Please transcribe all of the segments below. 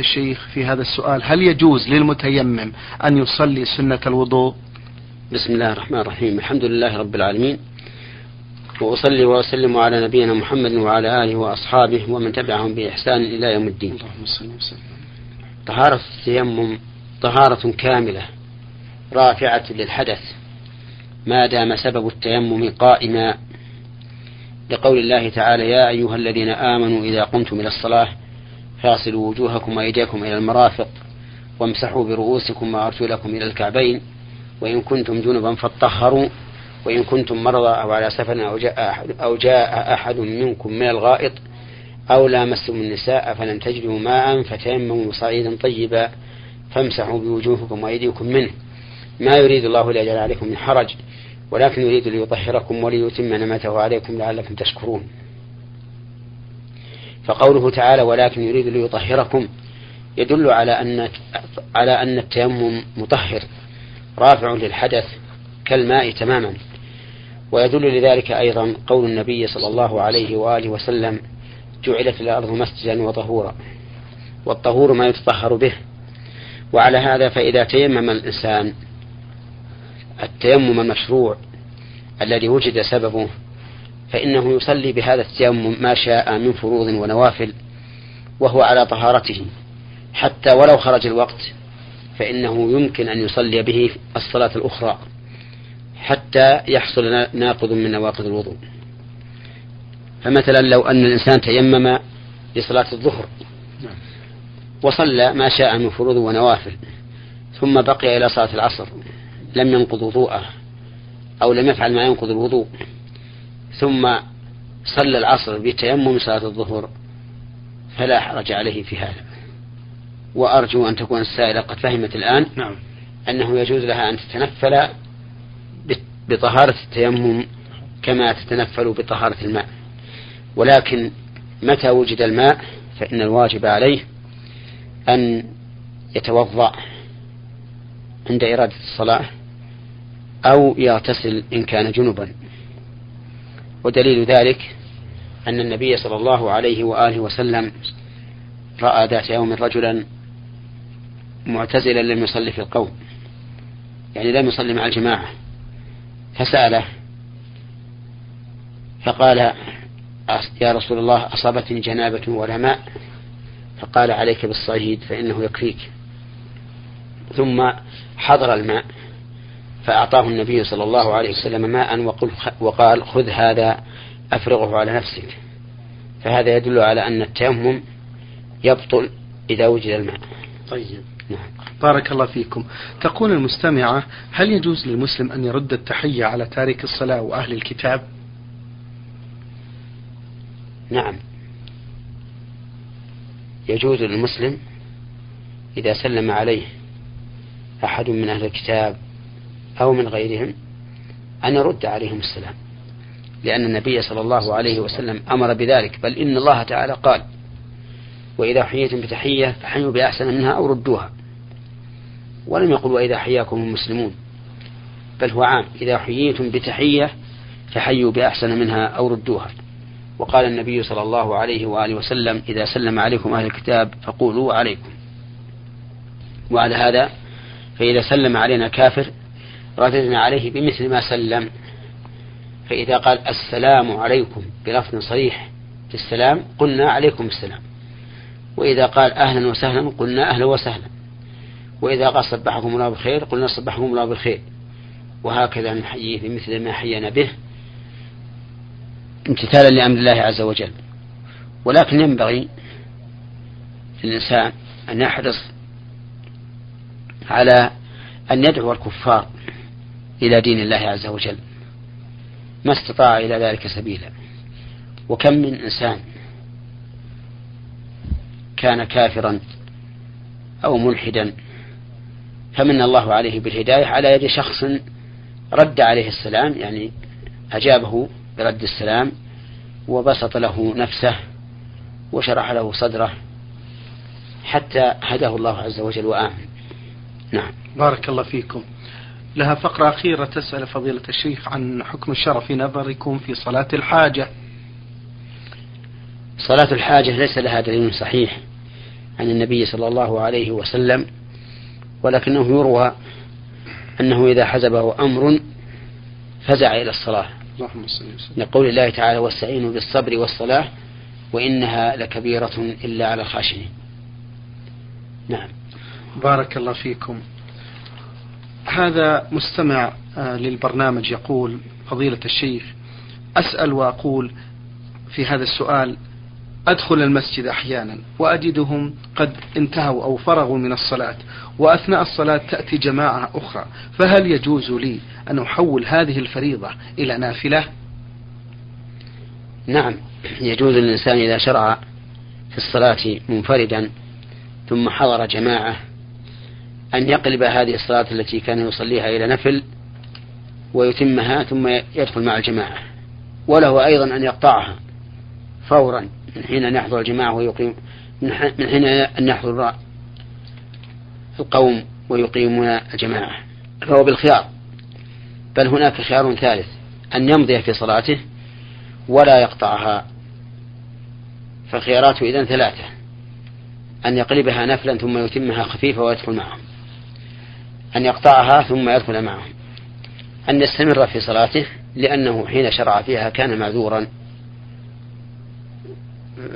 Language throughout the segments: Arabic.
الشيخ في هذا السؤال، هل يجوز للمتيمم أن يصلي سنة الوضوء؟ بسم الله الرحمن الرحيم، الحمد لله رب العالمين، وأصلي وأسلم على نبينا محمد وعلى آله وأصحابه ومن تبعهم بإحسان إلى يوم الدين. طهارة التيمم طهارة كاملة رافعة للحدث ما دام سبب التيمم قائما، لقول الله تعالى: يا أيها الذين آمنوا إذا قمتم إلى الصلاة فاصلوا وجوهكم وأيديكم إلى المرافق وامسحوا برؤوسكم وأرجلكم إلى الكعبين وإن كنتم جنبا فاتطهروا وإن كنتم مرضى أو على سفر أو جاء أحد منكم من الغائط أو لامستم النساء فلم تجدوا ماء فتيمموا صعيدا طيبا فامسحوا بوجوهكم وأيديكم منه ما يريد الله ليجعل عليكم من حرج ولكن يريد ليطهركم وليتم نعمته عليكم لعلكم تشكرون. فقوله تعالى: ولكن يريد ليطهركم، يدل على أن التيمم مطهر رافع للحدث كالماء تماما. ويدل لذلك أيضا قول النبي صلى الله عليه وآله وسلم: جعلت الأرض مسجدا وطهورا، والطهور ما يتطهر به. وعلى هذا فإذا تيمم الإنسان التيمم المشروع الذي وجد سببه فإنه يصلي بهذا التيمم ما شاء من فروض ونوافل وهو على طهارته، حتى ولو خرج الوقت فإنه يمكن أن يصلي به الصلاة الأخرى حتى يحصل ناقض من نواقض الوضوء. فمثلا لو أن الإنسان تيمم لصلاة الظهر وصلى ما شاء من فروض ونوافل ثم بقي إلى صلاة العصر لم ينقض وضوءه أو لم يفعل ما ينقض الوضوء، ثم صلى العصر بتيمم صلاة الظهر، فلا حرج عليه في هذا. وأرجو أن تكون السائلة قد فهمت الآن. نعم. أنه يجوز لها أن تتنفل بطهارة التيمم كما تتنفل بطهارة الماء، ولكن متى وجد الماء فإن الواجب عليه أن يتوضأ عند إرادة الصلاة أو يغتسل إن كان جنبا. ودليل ذلك أن النبي صلى الله عليه وآله وسلم رأى ذات يوم رجلا معتزلا لم يصلي في القوم، يعني لم يصلي مع الجماعة، فسأله فقال: يا رسول الله، أصابتني جنابة ولا ماء، فقال: عليك بالصعيد فإنه يكفيك. ثم حضر الماء فأعطاه النبي صلى الله عليه وسلم ماء وقال: خذ هذا أفرغه على نفسك. فهذا يدل على أن التيمم يبطل إذا وجد الماء. طيب. نعم. بارك الله فيكم. تقول المستمعة: هل يجوز للمسلم أن يرد التحية على تارك الصلاة وأهل الكتاب؟ نعم، يجوز للمسلم إذا سلم عليه أحد من أهل الكتاب أو من غيرهم أن يرد عليهم السلام، لأن النبي صلى الله عليه وسلم أمر بذلك، بل إن الله تعالى قال: وإذا حييتم بتحية فحيوا بأحسن منها أو ردوها. ولم يقل: وإذا حياكم المسلمون، بل هو عام: إذا حييتم بتحية فحيوا بأحسن منها أو ردوها. وقال النبي صلى الله عليه وآله وسلم: إذا سلم عليكم أهل الكتاب فقولوا عليكم. وعلى هذا فإذا سلم علينا كافر رددنا عليه بمثل ما سلم، فإذا قال السلام عليكم بلفظ صريح في السلام قلنا عليكم السلام، وإذا قال أهلا وسهلا قلنا أهلا وسهلا، وإذا قال صبحكم الله بالخير قلنا صبحكم الله بالخير، وهكذا نحييه بمثل ما حيينا به امتثالا لأمر الله عز وجل. ولكن ينبغي للإنسان أن يحرص على أن يدعو الكفار إلى دين الله عز وجل ما استطاع إلى ذلك سبيلا. وكم من إنسان كان كافرا أو ملحدا فمن الله عليه بالهداية على يد شخص رد عليه السلام، يعني أجابه برد السلام وبسط له نفسه وشرح له صدره حتى هداه الله عز وجل وآمن. نعم. بارك الله فيكم. لها فقرة أخيرة تسأل فضيلة الشيخ عن حكم الشرع في نظركم في صلاة الحاجة. صلاة الحاجة ليس لها دليل صحيح عن النبي صلى الله عليه وسلم، ولكنه يروى أنه إذا حزبه أمر فزع إلى الصلاة، لقول الله تعالى: واستعينوا بالصبر والصلاة وإنها لكبيرة إلا على الخاشعين. نعم، بارك الله فيكم. هذا مستمع للبرنامج يقول: فضيلة الشيخ، أسأل وأقول في هذا السؤال، أدخل المسجد أحيانا وأجدهم قد انتهوا أو فرغوا من الصلاة، وأثناء الصلاة تأتي جماعة أخرى، فهل يجوز لي أن أحول هذه الفريضة إلى نافلة؟ نعم، يجوز للإنسان إذا شرع في الصلاة منفردا ثم حضر جماعة أن يقلب هذه الصلاة التي كان يصليها إلى نفل ويتمها ثم يدخل مع الجماعة، وله أيضا أن يقطعها فورا من حين أن يحضر الجماعة ويقيم، من حين أن يحضر القوم ويقيمون الجماعة، فهو بالخيار. بل هناك خيار ثالث، أن يمضي في صلاته ولا يقطعها، فخياراته إذن ثلاثة: أن يقلبها نفلا ثم يتمها خفيفة ويدخل معهم، أن يقطعها ثم يدخل معهم، أن يستمر في صلاته لأنه حين شرع فيها كان معذورا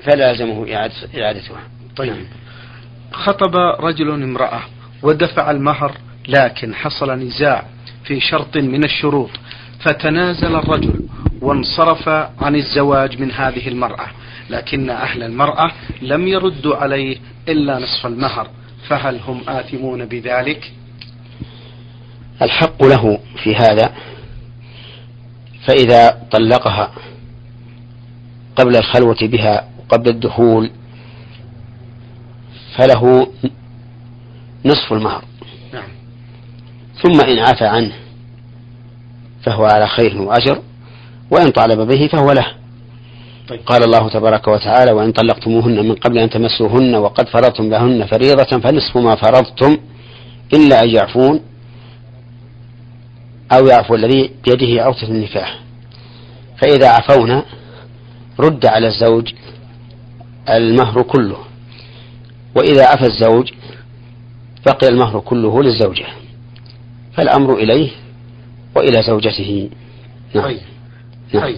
فلا يلزمه إعادتها. طيب، خطب رجل امرأة ودفع المهر، لكن حصل نزاع في شرط من الشروط، فتنازل الرجل وانصرف عن الزواج من هذه المرأة، لكن أهل المرأة لم يردوا عليه إلا نصف المهر، فهل هم آثمون بذلك؟ الحق له في هذا، فإذا طلقها قبل الخلوة بها وقبل الدخول فله نصف المهر. نعم. ثم إن عفى عنه فهو على خير وأجر، وإن طالب به فهو له. طيب. قال الله تبارك وتعالى: وإن طلقتموهن من قبل أن تمسوهن وقد فرضتم لهن فريضة فنصف ما فرضتم إلا أن يعفون أو يعفو الذي بيده عقدة النكاح. فإذا عفونا رد على الزوج المهر كله، وإذا عفى الزوج بقي المهر كله للزوجة، فالأمر إليه وإلى زوجته. نعم. طيب. نعم. طيب.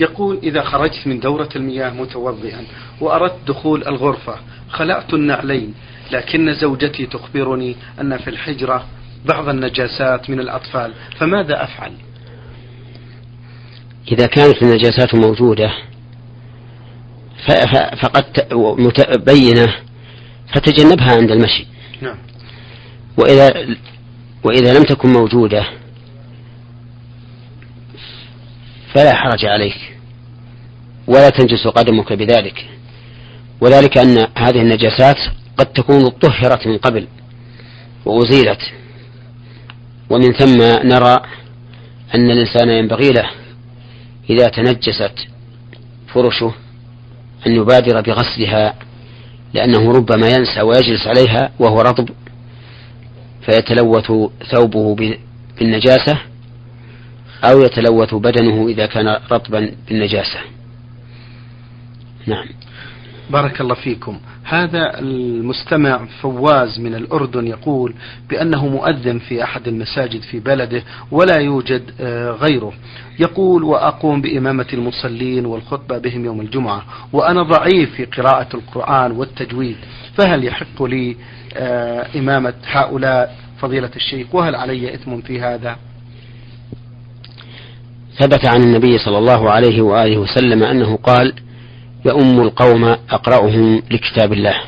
يقول: إذا خرجت من دورة المياه متوضئا وأردت دخول الغرفة، خلعت النعلين، لكن زوجتي تخبرني أن في الحجرة بعض النجاسات من الأطفال، فماذا أفعل؟ إذا كانت النجاسات موجودة فقد متبينة فتجنبها عند المشي. نعم. وإذا لم تكن موجودة فلا حرج عليك ولا تنجس قدمك بذلك، وذلك أن هذه النجاسات قد تكون طهرت من قبل وأزيلت، ومن ثم نرى أن الإنسان ينبغي له إذا تنجست فرشه أن يبادر بغسلها، لأنه ربما ينسى ويجلس عليها وهو رطب فيتلوث ثوبه بالنجاسة أو يتلوث بدنه إذا كان رطبا بالنجاسة. نعم، بارك الله فيكم. هذا المستمع فواز من الأردن يقول بأنه مؤذن في أحد المساجد في بلده ولا يوجد غيره، يقول: وأقوم بإمامة المصلين والخطبة بهم يوم الجمعة، وأنا ضعيف في قراءة القرآن والتجويد، فهل يحق لي إمامة هؤلاء فضيلة الشيخ، وهل علي إثم في هذا؟ ثبت عن النبي صلى الله عليه وآله وسلم أنه قال: يؤم القوم أقرأهم لكتاب الله،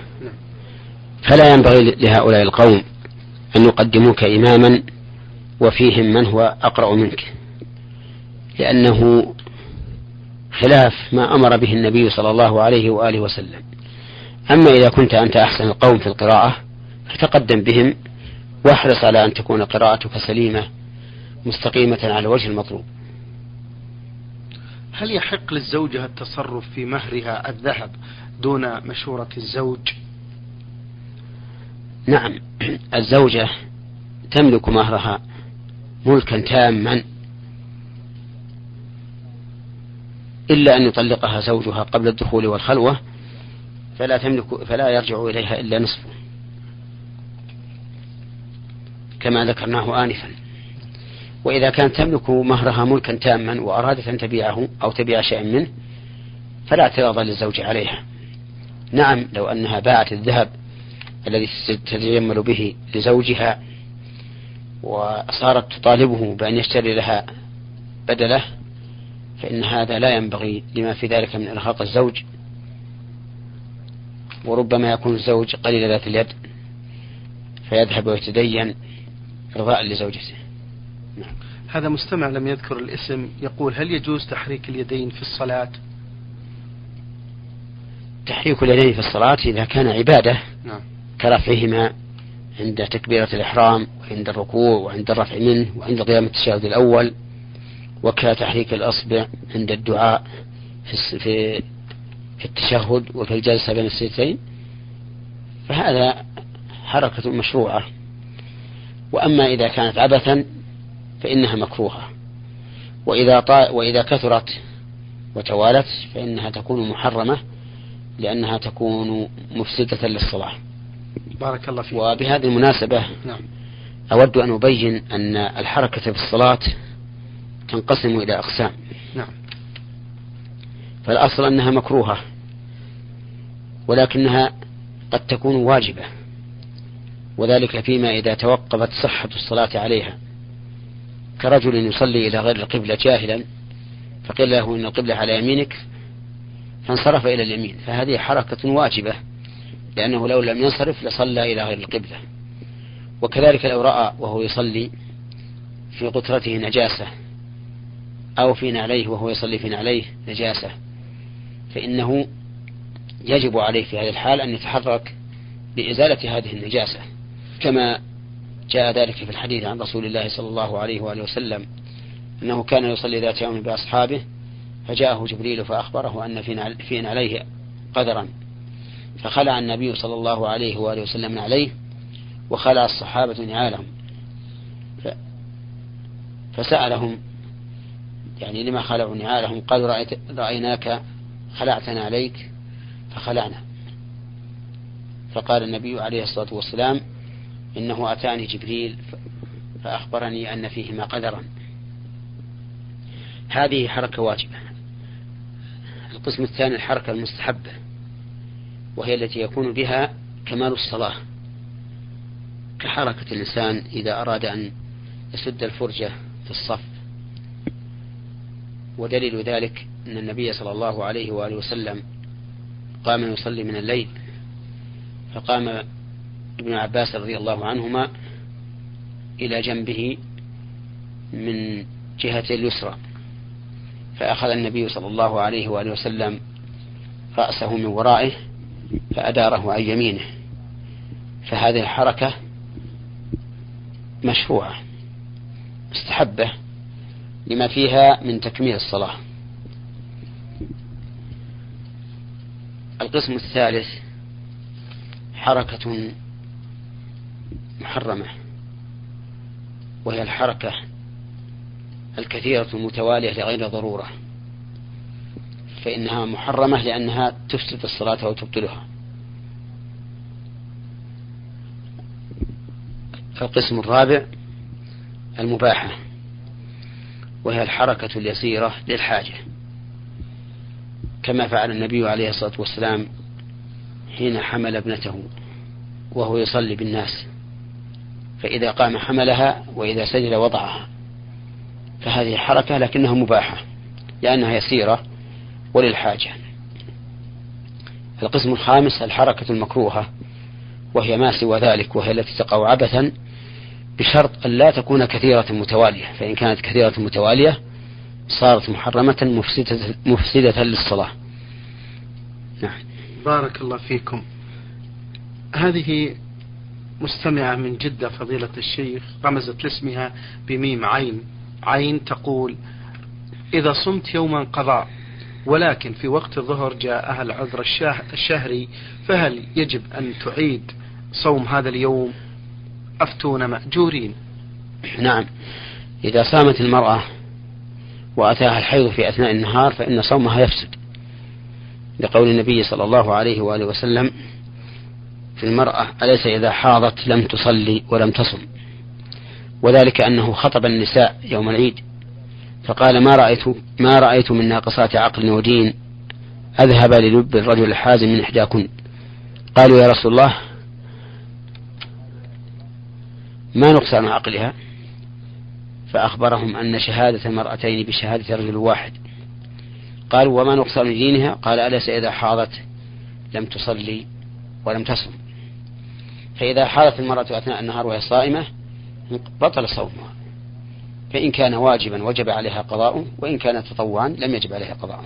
فلا ينبغي لهؤلاء القوم أن يقدموك إماما وفيهم من هو أقرأ منك، لأنه خلاف ما أمر به النبي صلى الله عليه وآله وسلم. أما إذا كنت أنت أحسن القوم في القراءة فتقدم بهم، واحرص على أن تكون قراءتك سليمة مستقيمة على وجه المطلوب. هل يحق للزوجة التصرف في مهرها الذهب دون مشورة الزوج؟ نعم، الزوجة تملك مهرها ملكا تاما، إلا أن يطلقها زوجها قبل الدخول والخلوة فلا يرجع إليها إلا نصفه كما ذكرناه آنفا. وإذا كانت تملك مهرها ملكا تاما وأرادت أن تبيعه أو تبيع شيئا منه فلا اعتراض للزوج عليها. نعم لو أنها باعت الذهب الذي تتجمل به لزوجها وصارت تطالبه بأن يشتري لها بدله فإن هذا لا ينبغي لما في ذلك من إرهاق الزوج، وربما يكون الزوج قليل ذات اليد فيذهب ويتدين رضاء لزوجته. نعم. هذا مستمع لم يذكر الاسم يقول هل يجوز تحريك اليدين في الصلاة؟ تحريك اليدين في الصلاة إذا كان عبادة، نعم، كرفعهما عند تكبيرة الإحرام وعند الركوع وعند الرفع منه وعند قيام التشهد الأول، وكتحريك الأصبع عند الدعاء في التشهد وفي الجلسة بين السجدتين، فهذا حركة مشروعة. وأما إذا كانت عبثا فإنها مكروهة، وإذا كثرت وتوالت فإنها تكون محرمة لأنها تكون مفسدة للصلاة. بارك الله فيك. وبهذه المناسبة، نعم، أود أن أبين أن الحركة في الصلاة تنقسم إلى أقسام. نعم. فالأصل أنها مكروهة، ولكنها قد تكون واجبة، وذلك فيما إذا توقفت صحة الصلاة عليها، كرجل يصلي إلى غير القبلة جاهلا فقيل له إن القبلة على يمينك فانصرف إلى اليمين، فهذه حركة واجبة لأنه لو لم ينصرف لصلى إلى غير القبلة. وكذلك لو رأى وهو يصلي في قطرته نجاسة أو في نعليه وهو يصلي في نعليه نجاسة فإنه يجب عليه في هذه الحال أن يتحرك لإزالة هذه النجاسة، كما جاء ذلك في الحديث عن رسول الله صلى الله عليه وآله وسلم أنه كان يصلي ذات يوم بأصحابه فجاءه جبريل فأخبره أن في نعليه قدرا، فخلع النبي صلى الله عليه وآله وسلم نعليه وخلع الصحابة نعالهم، فسألهم يعني لما خلعوا نعالهم، قالوا رأيناك خلعتنا عليك فخلعنا، فقال النبي عليه الصلاة والسلام إنه أتاني جبريل فأخبرني أن فيهما قدرا. هذه حركة واجبة. القسم الثاني الحركة المستحبة، وهي التي يكون بها كمال الصلاة، كحركة الإنسان إذا أراد أن يسد الفرجة في الصف. ودليل ذلك أن النبي صلى الله عليه وآله وسلم قام يصلي من الليل فقام ابن عباس رضي الله عنهما إلى جنبه من جهة اليسرى، فأخذ النبي صلى الله عليه وآله وسلم رأسه من ورائه فأداره عن يمينه، فهذه الحركة مشروعة مستحبة لما فيها من تكميل الصلاة. القسم الثالث حركة محرمة، وهي الحركة الكثيرة المتوالية لغير ضرورة، فإنها محرمة لأنها تفسد الصلاة وتبطلها. القسم الرابع المباحة، وهي الحركة اليسيرة للحاجة، كما فعل النبي عليه الصلاة والسلام حين حمل ابنته وهو يصلي بالناس، فإذا قام حملها وإذا سجد وضعها، فهذه حركة لكنها مباحة لأنها يسيرة وللحاجة. القسم الخامس الحركة المكروهة، وهي ما سوى ذلك، وهي التي تقع عبثا بشرط أن لا تكون كثيرة متوالية، فإن كانت كثيرة متوالية صارت محرمة مفسدة للصلاة. نعم. بارك الله فيكم. هذه مستمعة من جدة فضيلة الشيخ رمزت لاسمها بميم عين تقول إذا صمت يوما قضاء ولكن في وقت الظهر جاءها العذر الشهري فهل يجب أن تعيد صوم هذا اليوم؟ أفتون مأجورين. نعم، إذا صامت المرأة وأتاها الحيض في أثناء النهار فإن صومها يفسد، لقول النبي صلى الله عليه وآله وسلم في المرأة: أليس إذا حاضت لم تصلي ولم تصم؟ وذلك أنه خطب النساء يوم العيد فقال: ما رأيت من ناقصات عقل ودين أذهب للب الرجل الحازم من إحداكن. قالوا: يا رسول الله، ما نقصان عقلها؟ فأخبرهم أن شهادة المرأتين بشهادة رجل واحد. قالوا: وما نقصان دينها؟ قال: أليس إذا حاضت لم تصلي ولم تصم؟ فإذا حاضت المرأة أثناء النهار وهي صائمة بطل صومها، فإن كان واجبا وجب عليها قضاءه، وإن كان تطوعا لم يجب عليها قضاءه.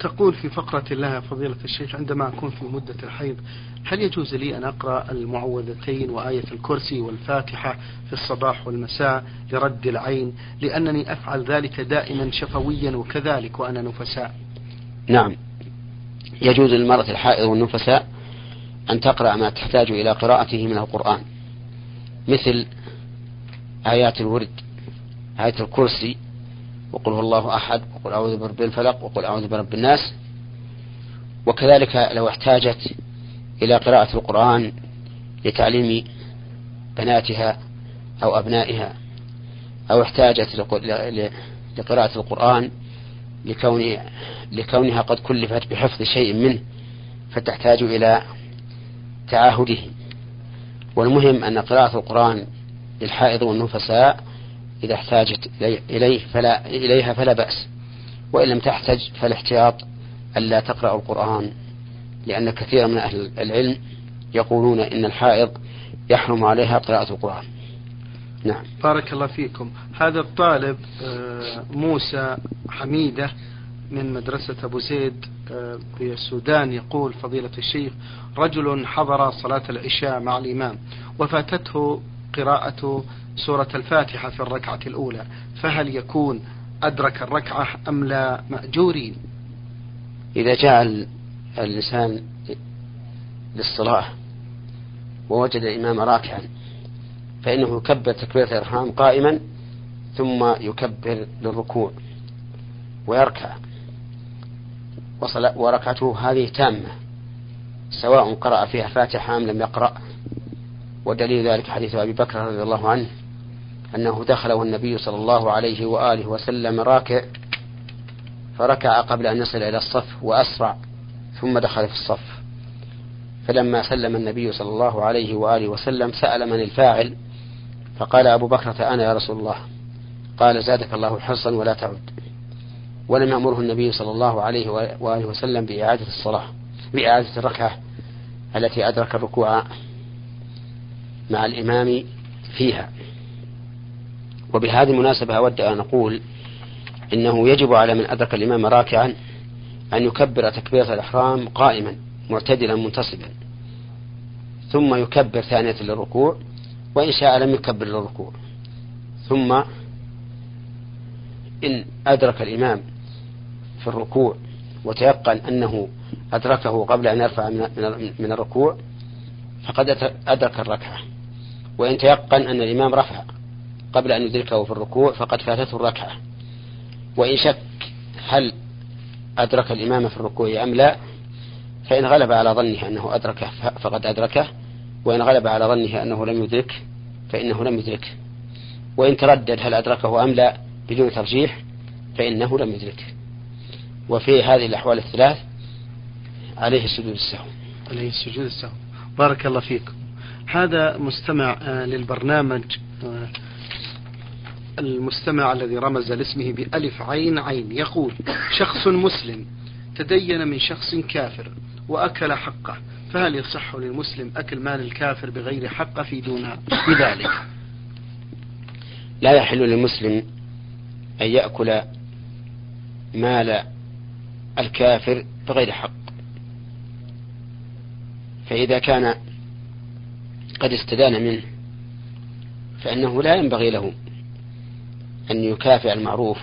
تقول في فقرة لها فضيلة الشيخ: عندما أكون في مدة الحيض هل يجوز لي أن أقرأ المعوذتين وآية الكرسي والفاتحة في الصباح والمساء لرد العين، لأنني أفعل ذلك دائما شفويا وكذلك وأنا نفساء؟ نعم، يجوز للمرأة الحائض والنفساء أن تقرأ ما تحتاج إلى قراءته من القرآن، مثل آيات الورد، آية الكرسي، وقل هو الله أحد، وقل أعوذ برب الفلق، وقل أعوذ برب الناس. وكذلك لو احتاجت إلى قراءة القرآن لتعليم بناتها أو أبنائها، أو احتاجت لقراءة القرآن لكونها قد كلفت بحفظ شيء منه فتحتاج إلى تعاهده. والمهم أن قراءة القرآن للحائض والنفساء إذا احتاجت إليها فلا بأس، وإن لم تحتج فالاحتياط ألا تقرأ القرآن، لأن كثيرا من أهل العلم يقولون إن الحائض يحرم عليها قراءة القرآن. نعم، بارك الله فيكم. هذا الطالب موسى حميدة من مدرسة أبو زيد في السودان يقول: فضيلة الشيخ، رجل حضر صلاة العشاء مع الإمام وفاتته قراءة سورة الفاتحة في الركعة الأولى، فهل يكون أدرك الركعة أم لا مأجورين؟ إذا جاء الإنسان للصلاة ووجد الإمام راكعا فإنه يكبر تكبيرة الإحرام قائما، ثم يكبر للركوع ويركع، وركعته هذه تامة سواء قرأ فيها فاتحة أم لم يقرأ. ودليل ذلك حديث أبي بكر رضي الله عنه أنه دخل والنبي صلى الله عليه وآله وسلم راكع، فركع قبل أن يصل إلى الصف وأسرع، ثم دخل في الصف، فلما سلم النبي صلى الله عليه وآله وسلم سأل: من الفاعل؟ فقال أبو بكرة: أنا يا رسول الله. قال: زادك الله حرصا ولا تعد. ولم يأمره النبي صلى الله عليه وآله وسلم بإعادة الصلاة، بإعادة الركعة التي أدرك الركوع مع الإمام فيها. وبهذه المناسبة أود أن أقول إنه يجب على من أدرك الإمام راكعا أن يكبر تكبيرة الإحرام قائما معتدلا منتصبا، ثم يكبر ثانية للركوع، وإن شاء لم يكبر للركوع. ثم إن أدرك الإمام في الركوع وتيقن أنه أدركه قبل أن يرفع من الركوع فقد أدرك الركعة، وإن تيقن أن الإمام رفع قبل أن يدركه في الركوع فقد فاتته الركعة. وإن شك هل أدرك الإمام في الركوع أم لا، فإن غلب على ظنه أنه أدركه فقد أدركه، وإن غلب على ظنه أنه لم يدركه فإنه لم يدركه، وإن تردد هل أدركه أم لا بدون ترجيح فإنه لم يدركه. وفي هذه الأحوال الثلاث عليه السجود السهو. عليه السجود السهو. بارك الله فيكم. هذا مستمع للبرنامج، المستمع الذي رمز لاسمه بألف عين عين، يقول: شخص مسلم تدين من شخص كافر وأكل حقه، فهل يصح للمسلم أكل مال الكافر بغير حقه في دون ذلك؟ لا يحل للمسلم أن يأكل مال الكافر بغير حق، فإذا كان قد استدان منه فإنه لا ينبغي له أن يكافئ المعروف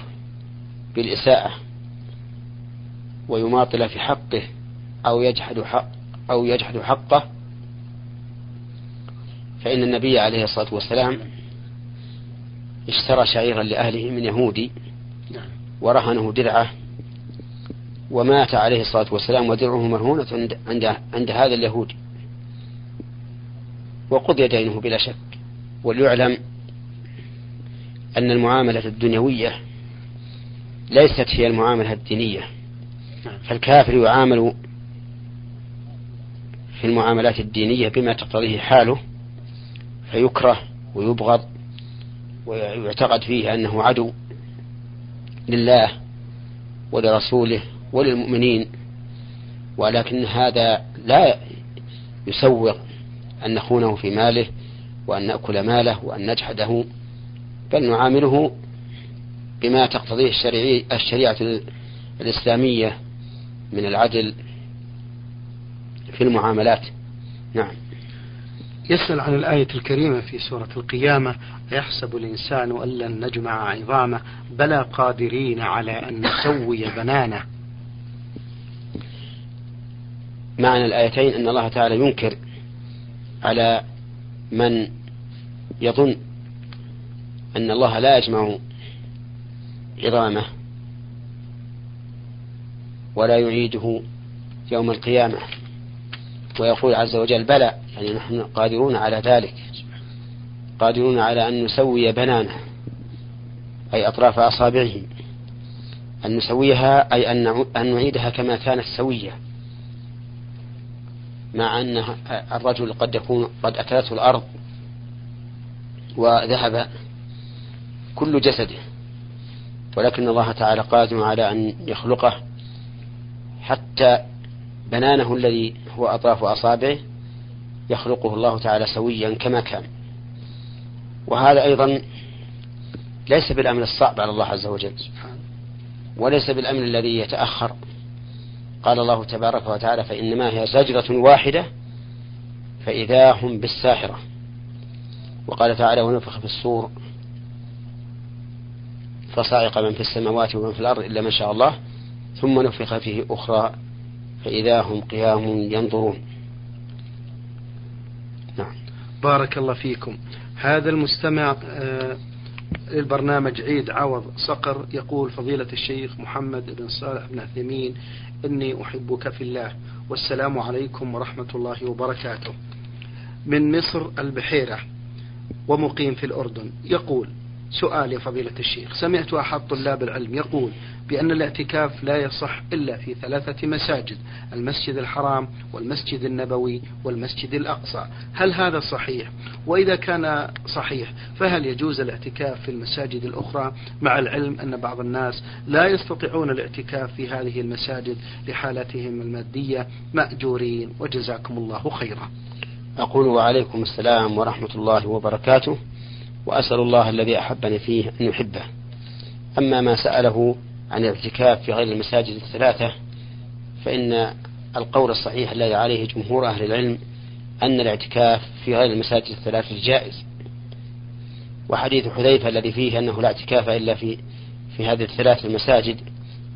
بالإساءة ويماطل في حقه أو يجحد حقه، فإن النبي عليه الصلاة والسلام اشترى شعيرا لأهله من يهودي ورهنه درعه ومات عليه الصلاة والسلام ودرعه مرهونة عند هذا اليهودي، وقضي دينه بلا شك. وليعلم أن المعاملة الدنيوية ليست هي المعاملة الدينية، فالكافر يعامل في المعاملات الدينية بما تقتضيه حاله، فيكره ويبغض ويعتقد فيه أنه عدو لله ولرسوله وللمؤمنين، ولكن هذا لا يسوغ أن نخونه في ماله وأن نأكل ماله وأن نجحده، بل نعامله بما تقتضيه الشريعة الإسلامية من العدل في المعاملات. نعم. يسأل عن الآية الكريمة في سورة القيامة: يحسب الإنسان أن لن نجمع عظامه بلى قادرين على أن نسوي بنانه. معنى الآيتين أن الله تعالى ينكر على من يظن أن الله لا يجمع عظامه ولا يعيده يوم القيامة، ويقول عز وجل بلى، يعني نحن قادرون على ذلك، قادرون على أن نسوي بنانه، أي أطراف أصابعه، أن نسويها أي أن نعيدها كما كانت سوية، مع أن الرجل قد أكلته الأرض وذهب كل جسده، ولكن الله تعالى قادر على أن يخلقه حتى بنانه الذي هو أطراف أصابعه يخلقه الله تعالى سويا كما كان. وهذا أيضا ليس بالأمر الصعب على الله عز وجل، وليس بالأمر الذي يتأخر. قال الله تبارك وتعالى: فإنما هي زجرة واحدة فإذا هم بالساحرة. وقال تعالى: ونفخ في الصور فصعق من في السماوات ومن في الأرض إلا ما شاء الله ثم نفخ فيه أخرى فإذا هم قيام ينظرون. نعم. بارك الله فيكم. هذا المستمع للبرنامج عيد عوض صقر يقول: فضيلة الشيخ محمد بن صالح بن عثيمين، إني أحبك في الله، والسلام عليكم ورحمة الله وبركاته. من مصر البحيرة ومقيم في الأردن، يقول: سؤال يا فضيلة الشيخ، سمعت أحد طلاب العلم يقول بأن الاعتكاف لا يصح إلا في 3 مساجد: المسجد الحرام والمسجد النبوي والمسجد الأقصى، هل هذا صحيح؟ وإذا كان صحيح فهل يجوز الاعتكاف في المساجد الأخرى، مع العلم أن بعض الناس لا يستطيعون الاعتكاف في هذه المساجد لحالتهم المادية؟ مأجورين وجزاكم الله خيرا. أقول: وعليكم السلام ورحمة الله وبركاته، وأسأل الله الذي أحبني فيه أن يحبه. أما ما سأله عن الاعتكاف في غير المساجد 3 فإن القول الصحيح الذي عليه جمهور أهل العلم أن الاعتكاف في غير المساجد 3 جائز، وحديث حذيفة الذي فيه أنه لا اعتكاف إلا في هذه 3 المساجد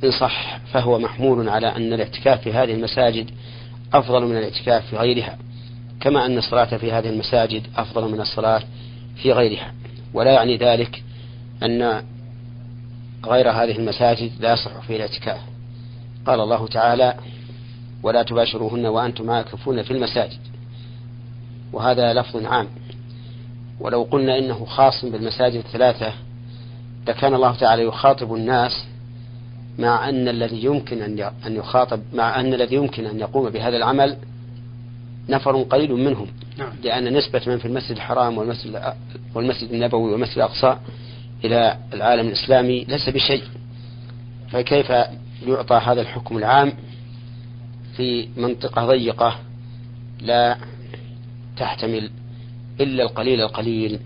إن صح، فهو محمول على أن الاعتكاف في هذه المساجد أفضل من الاعتكاف في غيرها، كما أن الصلاة في هذه المساجد أفضل من الصلاة في غيرها. ولا يعني ذلك أن غير هذه المساجد لا يصح في الاعتكاف. قال الله تعالى: ولا تباشروهن وأنتم عاكفون في المساجد، وهذا لفظ عام، ولو قلنا إنه خاص بالمساجد 3 لكان الله تعالى يخاطب الناس، مع أن الذي يمكن أن يخاطب، مع أن الذي يمكن أن يقوم بهذا العمل نفر قليل منهم، لأن نسبة من في المسجد الحرام والمسجد النبوي والمسجد الأقصى إلى العالم الإسلامي ليس بشيء، فكيف يعطى هذا الحكم العام في منطقة ضيقة لا تحتمل إلا القليل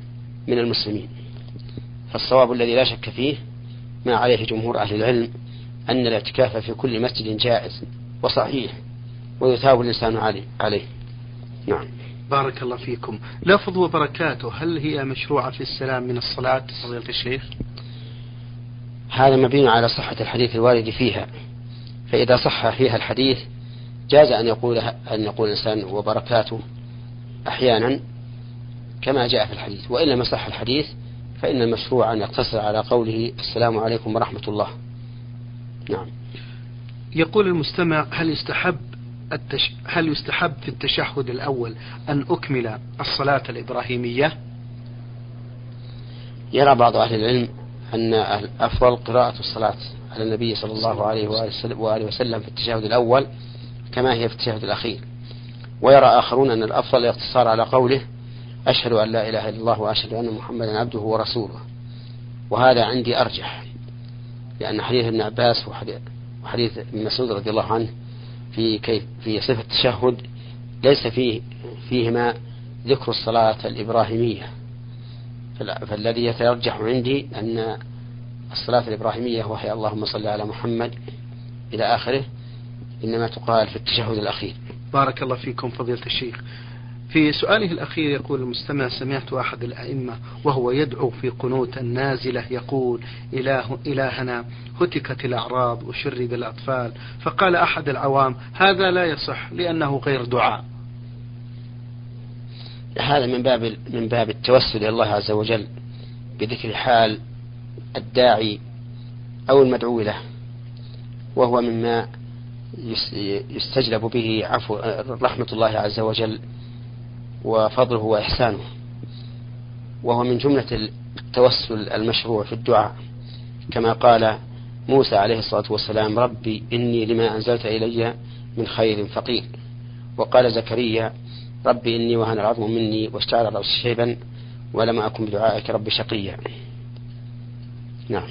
من المسلمين؟ فالصواب الذي لا شك فيه ما عليه جمهور أهل العلم أن الاعتكاف في كل مسجد جائز وصحيح ويثاب الإنسان عليه. نعم. بارك الله فيكم. لفظ وبركاته، هل هي مشروعة في السلام من الصلاة فضيلة الشيخ؟ هذا مبين على صحة الحديث الوارد فيها، فإذا صح فيها الحديث جاز أن يقول الإنسان وبركاته أحيانا كما جاء في الحديث، وإن لم يصح الحديث فإن المشروع أن يقتصر على قوله السلام عليكم ورحمة الله. نعم. يقول المستمع: هل يستحب في التشهد الأول أن أكمل الصلاة الإبراهيمية؟ يرى بعض أهل العلم أن أفضل قراءة الصلاة على النبي صلى الله عليه وآله وسلم في التشهد الأول كما هي في التشهد الأخير، ويرى آخرون أن الأفضل الاقتصار على قوله: أشهد أن لا إله إلا الله وأشهد أن محمدا عبده ورسوله. وهذا عندي أرجح، لأن حديث ابن عباس وحديث ابن مسعود رضي الله عنه في صفة التشهد ليس فيهما ذكر الصلاة الإبراهيمية، فالذي يترجح عندي أن الصلاة الإبراهيمية وهي اللهم صل على محمد إلى آخره إنما تقال في التشهد الأخير. بارك الله فيكم فضيلة الشيخ. في سؤاله الأخير يقول المستمع: سمعت أحد الأئمة وهو يدعو في قنوت النازلة يقول: إلهنا هتكت الأعراض وشرد الأطفال، فقال أحد العوام: هذا لا يصح لأنه غير دعاء. هذا من باب التوسل إلى الله عز وجل بذكر حال الداعي أو المدعو له، وهو مما يستجلب به رحمة الله عز وجل وفضله وإحسانه، وهو من جملة التوسل المشروع في الدعاء، كما قال موسى عليه الصلاة والسلام: ربي إني لما أنزلت إلي من خير فقير. وقال زكريا: ربي إني وهن العظم مني واشتعل الرأس شيبا ولم أكن بدعائك ربي شقيا. نعم.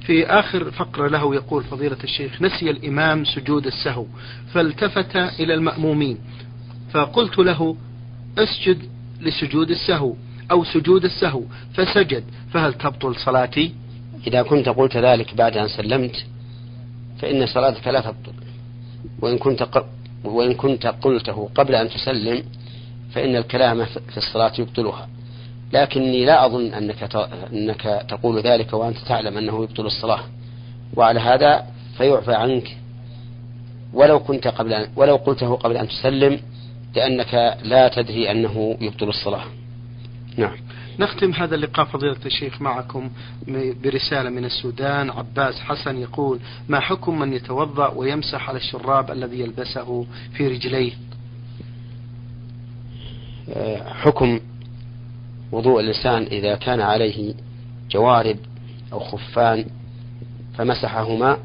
في آخر فقرة له يقول فضيلة الشيخ: نسي الإمام سجود السهو فالتفت إلى المأمومين فقلت له: اسجد لسجود السهو أو سجود السهو، فسجد، فهل تبطل صلاتي؟ إذا كنت قلت ذلك بعد أن سلمت فإن صلاتك لا تبطل، وإن كنت قلته قبل أن تسلم فإن الكلام في الصلاة يبطلها، لكني لا أظن أنك تقول ذلك وأنت تعلم أنه يبطل الصلاة، وعلى هذا فيعفى عنك ولو قلته قبل أن تسلم، لأنك لا تدري أنه يبطل الصلاة. نعم. نختم هذا اللقاء فضيلة الشيخ معكم برسالة من السودان. عباس حسن يقول: ما حكم من يتوضأ ويمسح على الشراب الذي يلبسه في رجليه؟ حكم وضوء الإنسان إذا كان عليه جوارب أو خفان فمسحهما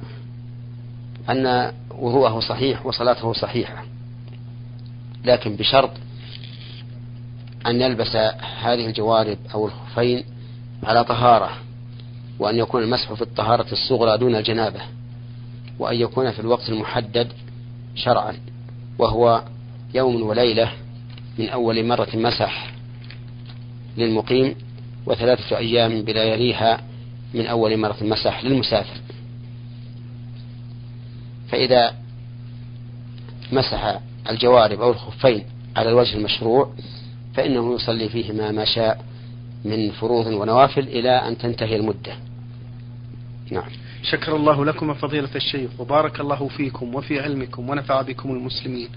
أن وضوءه صحيح وصلاته صحيحة، لكن بشرط أن يلبس هذه الجوارب أو الخفين على طهارة، وأن يكون المسح في الطهارة الصغرى دون الجنابة، وأن يكون في الوقت المحدد شرعا وهو يوم وليلة من أول مرة مسح للمقيم، وثلاثة أيام بلا يليها من أول مرة مسح للمسافر. فإذا مسح الجوارب أو الخفين على الوجه المشروع فإنه يصلي فيهما ما شاء من فروض ونوافل إلى أن تنتهي المدة. نعم. شكر الله لكم فضيلة الشيخ وبارك الله فيكم وفي علمكم ونفع بكم المسلمين.